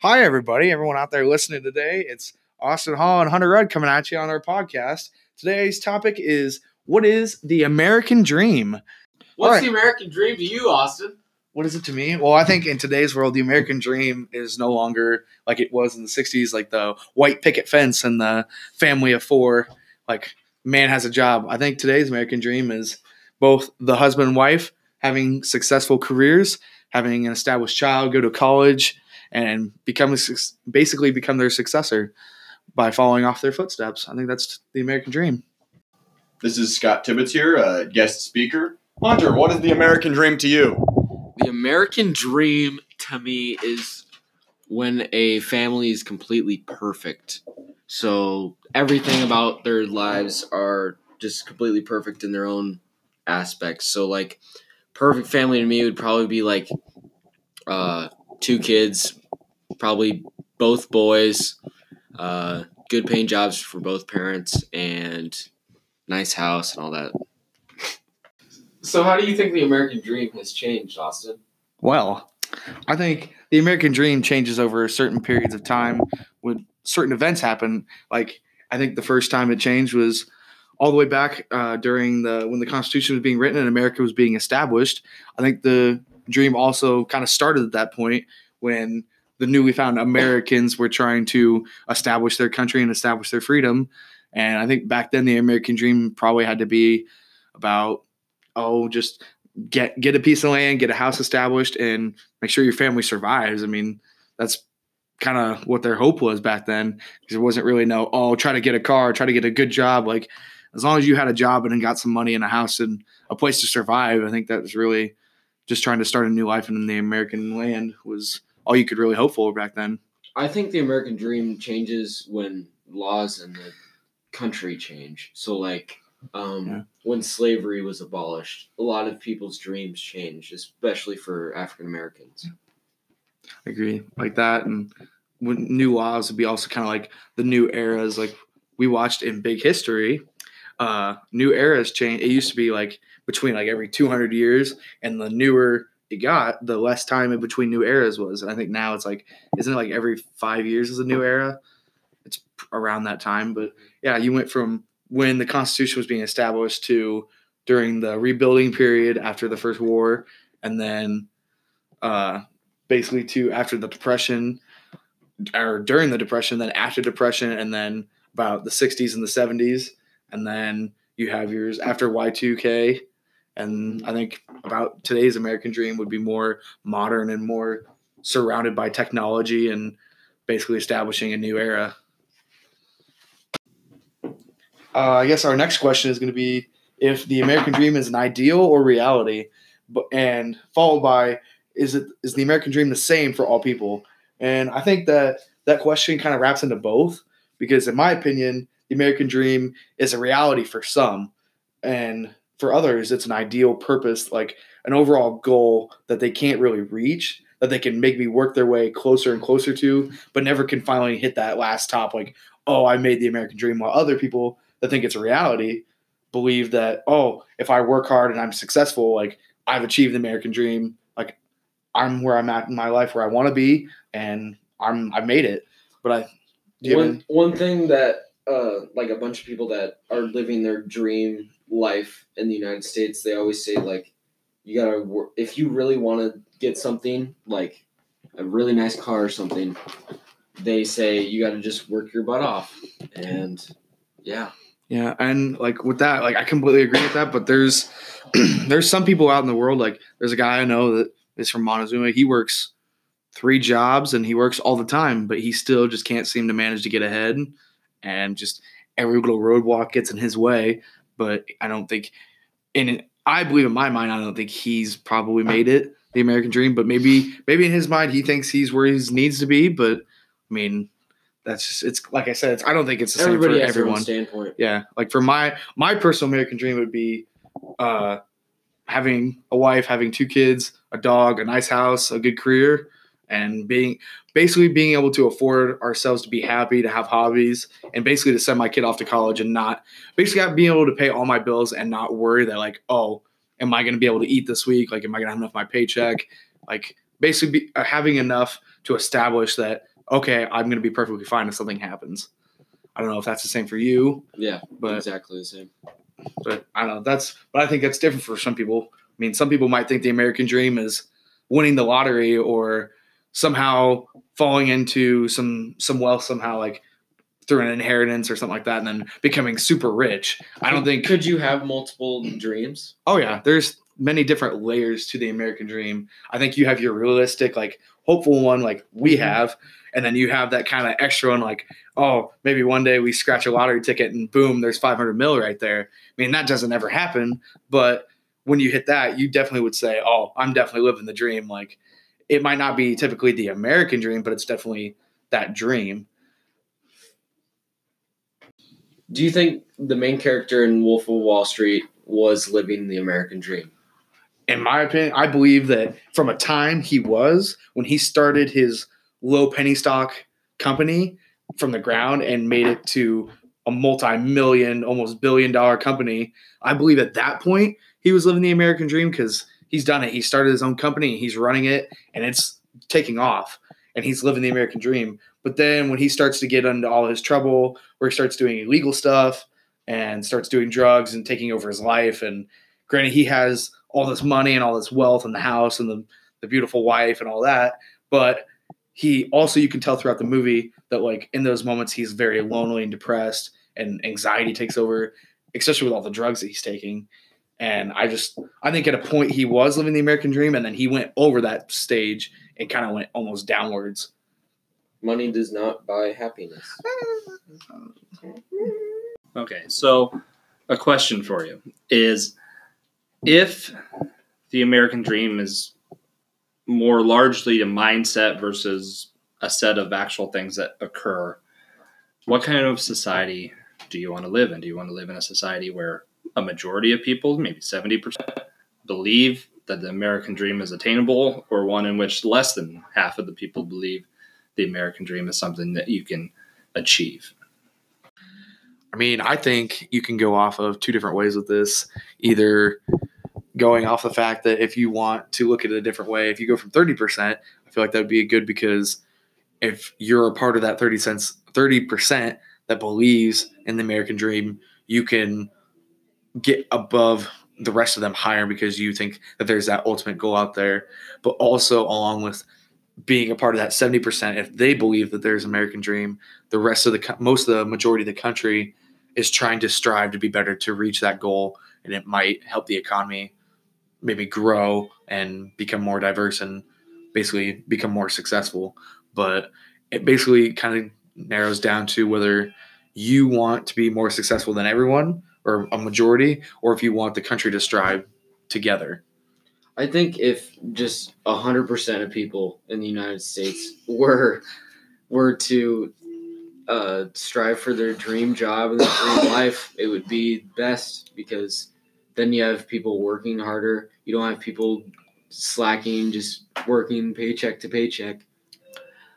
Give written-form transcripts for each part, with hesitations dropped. Hi, everybody. Everyone out there listening today, it's Austin Hall and Hunter Rudd coming at you on our podcast. Today's topic is, what is the American dream? What's the American dream to you, Austin? What is it to me? Well, I think in today's world, the American dream is no longer like it was in the 60s, like the white picket fence and the family of four, like man has a job. I think today's American dream is both the husband and wife having successful careers, having an established child, go to college, and basically become their successor by following off their footsteps. I think that's the American dream. This is Scott Tibbetts here, a guest speaker. Hunter, what is the American dream to you? The American dream to me is when a family is completely perfect. So everything about their lives are just completely perfect in their own aspects. So like perfect family to me would probably be like two kids, probably both boys, good paying jobs for both parents, and nice house and all that. So how do you think the American dream has changed, Austin? Well, I think the American dream changes over certain periods of time when certain events happen. Like, I think the first time it changed was all the way back when the Constitution was being written and America was being established. I think the dream also kind of started at that point when the newly found Americans were trying to establish their country and establish their freedom. And I think back then the American dream probably had to be about, just get a piece of land, get a house established, and make sure your family survives. I mean, that's kind of what their hope was back then, because it wasn't really try to get a car, try to get a good job. Like, as long as you had a job and got some money and a house and a place to survive, I think that was really just trying to start a new life in the American land was all you could really hope for back then. I think the American dream changes when laws in the country change. So, like, when slavery was abolished, a lot of people's dreams changed, especially for African Americans. I agree, like that, and when new laws would be also kind of like the new eras. Like we watched in Big History, new eras change. It used to be like between like every 200 years, and the newer it got, the less time in between new eras was. And I think now it's like, isn't it like every 5 years is a new era? It's around that time, but yeah, you went from when the Constitution was being established to during the rebuilding period after the First War, and then basically to after the Depression, or during the Depression, then after Depression, and then about the 60s and the 70s, and then you have yours after Y2K, and I think about today's American dream would be more modern and more surrounded by technology and basically establishing a new era. I guess our next question is going to be if the American dream is an ideal or reality, and followed by, is the American dream the same for all people? And I think that question kind of wraps into both, because in my opinion, the American dream is a reality for some, and for others, it's an ideal purpose, like an overall goal that they can't really reach, that they can maybe work their way closer and closer to, but never can finally hit that last top, like, oh, I made the American dream, while other people that think it's a reality believe that, oh, if I work hard and I'm successful, like I've achieved the American dream, like I'm where I'm at in my life, where I want to be, and I made it. But one thing that like a bunch of people that are living their dream life in the United States, they always say like, you gotta work if you really want to get something like a really nice car or something. They say you gotta just work your butt off, and yeah. Yeah, and like with that, like I completely agree with that, but there's some people out in the world, like there's a guy I know that is from Montezuma. He works 3 jobs and he works all the time, but he still just can't seem to manage to get ahead, and just every little roadblock gets in his way. But I believe in my mind, I don't think he's probably made it, the American dream, but maybe in his mind he thinks he's where he needs to be, but I mean, that's just, it's like I said, I don't think it's the same for everyone. Standpoint. Yeah. Like for my personal American dream would be having a wife, having 2 kids, a dog, a nice house, a good career, and being able to afford ourselves to be happy, to have hobbies, and basically to send my kid off to college and not basically being able to pay all my bills and not worry that like, oh, am I going to be able to eat this week? Like, am I going to have enough of my paycheck? Like basically having enough to establish that, okay, I'm going to be perfectly fine if something happens. I don't know if that's the same for you. Yeah, but exactly the same. But I don't know. But I think that's different for some people. I mean, some people might think the American dream is winning the lottery or somehow falling into some wealth somehow, like through an inheritance or something like that, and then becoming super rich. I don't think. Could you have multiple dreams? Oh yeah, there's many different layers to the American dream. I think you have your realistic, like hopeful one, like we have, and then you have that kind of extra one, like, oh, maybe one day we scratch a lottery ticket and boom, there's $500 million right there. I mean, that doesn't ever happen, but when you hit that, you definitely would say, oh, I'm definitely living the dream. Like, it might not be typically the American dream, but it's definitely that dream. Do you think the main character in Wolf of Wall Street was living the American dream? In my opinion, I believe that from a time he was, when he started his low penny stock company from the ground and made it to a multi-million, almost billion-dollar company, I believe at that point he was living the American dream because he's done it. He started his own company, and he's running it, and it's taking off, and he's living the American dream. But then when he starts to get into all his trouble, where he starts doing illegal stuff and starts doing drugs and taking over his life, and granted he has all this money and all this wealth and the house and the beautiful wife and all that, but he also, you can tell throughout the movie that, like, in those moments he's very lonely and depressed, and anxiety takes over, especially with all the drugs that he's taking. And I think at a point he was living the American dream, and then he went over that stage and kind of went almost downwards. Money does not buy happiness. Okay, so a question for you is, if the American dream is more largely a mindset versus a set of actual things that occur, what kind of society do you want to live in? Do you want to live in a society where a majority of people, maybe 70%, believe that the American dream is attainable, or one in which less than half of the people believe the American dream is something that you can achieve? I mean, I think you can go off of two different ways with this. Either going off the fact that if you want to look at it a different way, if you go from 30%, I feel like that would be good, because if you're a part of that 30% that believes in the American dream, you can get above the rest of them higher because you think that there's that ultimate goal out there. But also, along with being a part of that 70%, if they believe that there's an American dream, the rest of the most of the majority of the country is trying to strive to be better, to reach that goal, and it might help the economy maybe grow and become more diverse and basically become more successful. But it basically kind of narrows down to whether you want to be more successful than everyone or a majority, or if you want the country to strive together. I think if just 100% of people in the United States were to strive for their dream job and their dream life, it would be best, because then you have people working harder. You don't have people slacking, just working paycheck to paycheck.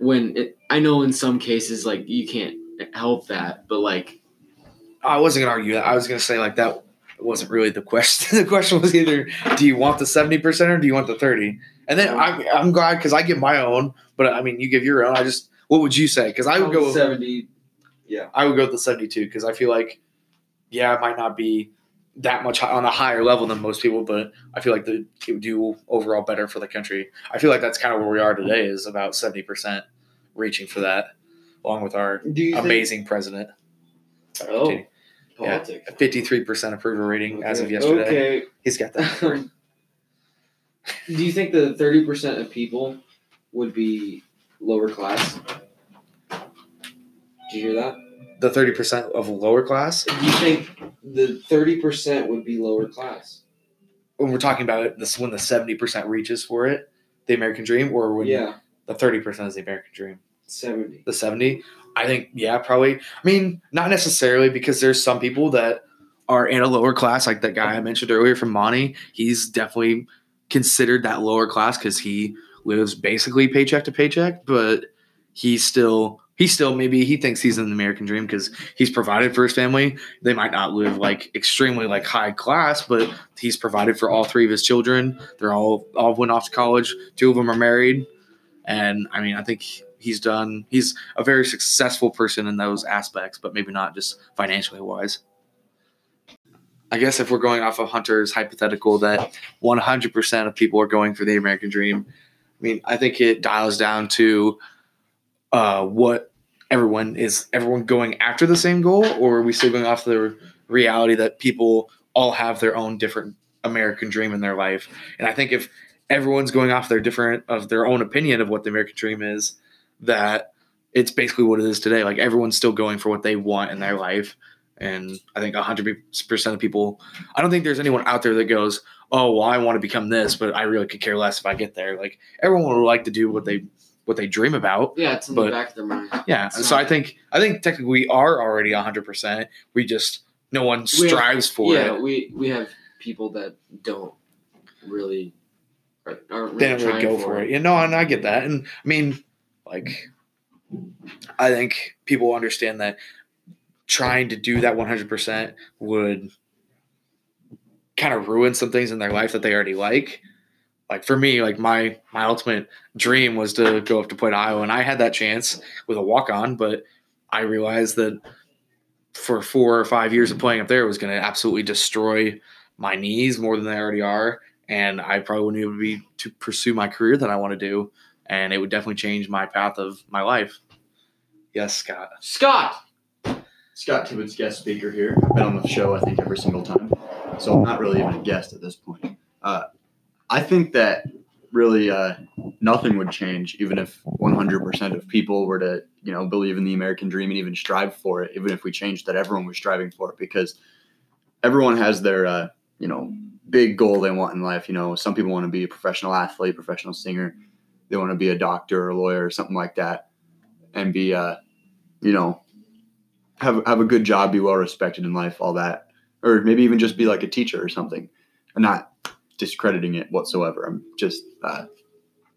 I know in some cases, like, you can't help that, but, like, I wasn't going to argue that. I was going to say, like, that wasn't really the question. The question was either, do you want the 70% or do you want the 30? And then I'm glad, because I give my own, but, I mean, you give your own. What would you say? Because I would go with 70. Yeah. I would go with the 72, because I feel like, yeah, it might not be that much on a higher level than most people, but I feel like it would do overall better for the country. I feel like that's kind of where we are today, is about 70% reaching for that, along with our amazing president. Oh, politics. Yeah, 53% approval rating as of yesterday. Okay. He's got that. Do you think the 30% of people would be lower class? Did you hear that? The 30% of lower class? Do you think the 30% would be lower class? When we're talking about it, this is when the 70% reaches for it, the American dream, or when the 30% is the American dream? 70. The 70? I think, yeah, probably. I mean, not necessarily, because there's some people that are in a lower class, like that guy I mentioned earlier from Monty. He's definitely considered that lower class because he lives basically paycheck to paycheck, but he still maybe he thinks he's in the American dream because he's provided for his family. They might not live like extremely like high class, but he's provided for all three of his children. They're all went off to college. Two of them are married. And I mean, I think he's a very successful person in those aspects, but maybe not just financially wise. I guess if we're going off of Hunter's hypothetical that 100% of people are going for the American dream, I mean, I think it dials down to what everyone is. Everyone going after the same goal, or are we still going off the reality that people all have their own different American dream in their life? And I think if everyone's going off their own opinion of what the American dream is, that it's basically what it is today. Like, everyone's still going for what they want in their life. And I think 100% of people, I don't think there's anyone out there that goes, oh, well, I want to become this, but I really could care less if I get there. Like, everyone would like to do what they dream about. Yeah, it's in the back of their mind. Yeah, and so I think technically we are already 100%. We just, no one strives for it. Yeah, we have people that don't really, aren't really trying go for it. You know, and I get that. And I mean, like, I think people understand that trying to do that 100% would kind of ruin some things in their life that they already like. Like, for me, like my ultimate dream was to go up to play to Iowa, and I had that chance with a walk-on, but I realized that for 4 or 5 years of playing up there, it was going to absolutely destroy my knees more than they already are, and I probably wouldn't even be to pursue my career that I want to do, and it would definitely change my path of my life. Yes, Scott. Scott Tibbetts, guest speaker here. I've been on the show, I think, every single time. So I'm not really even a guest at this point. I think that really nothing would change even if 100% of people were to, you know, believe in the American dream and even strive for it, even if we changed that everyone was striving for it, because everyone has their, you know, big goal they want in life. You know, some people want to be a professional athlete, professional singer. They want to be a doctor or a lawyer or something like that and be, you know, have a good job, be well respected in life, all that, or maybe even just be like a teacher or something. I'm not discrediting it whatsoever. I'm just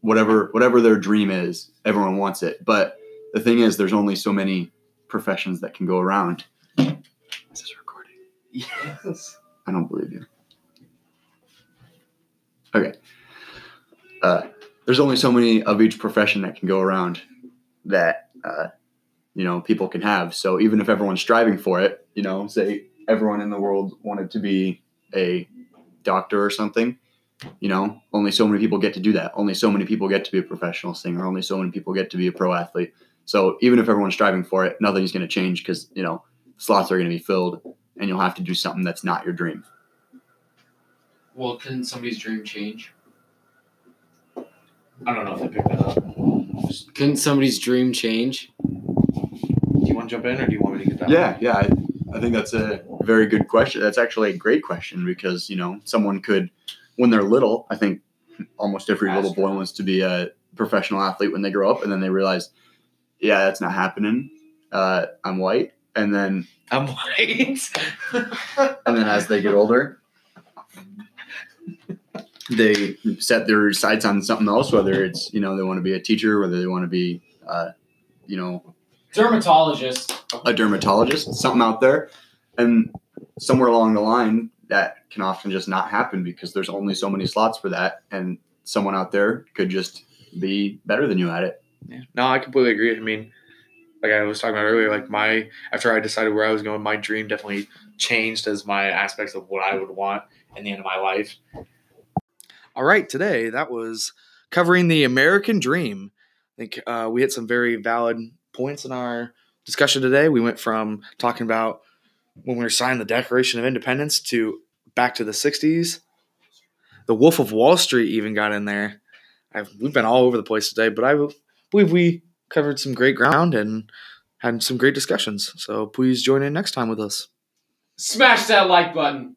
whatever their dream is, everyone wants it. But the thing is, there's only so many professions that can go around. Is this recording? Yes. I don't believe you. Okay. There's only so many of each profession that can go around that, you know, people can have. So even if everyone's striving for it, you know, say everyone in the world wanted to be a doctor or something, you know, only so many people get to do that. Only so many people get to be a professional singer. Only so many people get to be a pro athlete. So even if everyone's striving for it, nothing's going to change because, you know, slots are going to be filled and you'll have to do something that's not your dream. Well, can somebody's dream change? I don't know if I picked that up. Can somebody's dream change? Do you want to jump in or do you want me to get that? Yeah. I think that's a very good question. That's actually a great question because, you know, someone could, when they're little, I think almost every little boy wants to be a professional athlete when they grow up, and then they realize, yeah, that's not happening. I'm white. And then I'm white. And then as they get older, they set their sights on something else, whether it's, you know, they want to be a teacher, whether they want to be, you know, a dermatologist, something out there, and somewhere along the line that can often just not happen because there's only so many slots for that, and someone out there could just be better than you at it. Yeah. No, I completely agree. I mean, like I was talking about earlier, like after I decided where I was going, my dream definitely changed as my aspects of what I would want in the end of my life. All right, today that was covering the American dream. I think we hit some very valid points in our discussion today. We went from talking about when we were signing the Declaration of Independence to back to the 60s. The Wolf of Wall Street even got in there. We've been all over the place today, but I believe we covered some great ground and had some great discussions. So please join in next time with us. Smash that like button.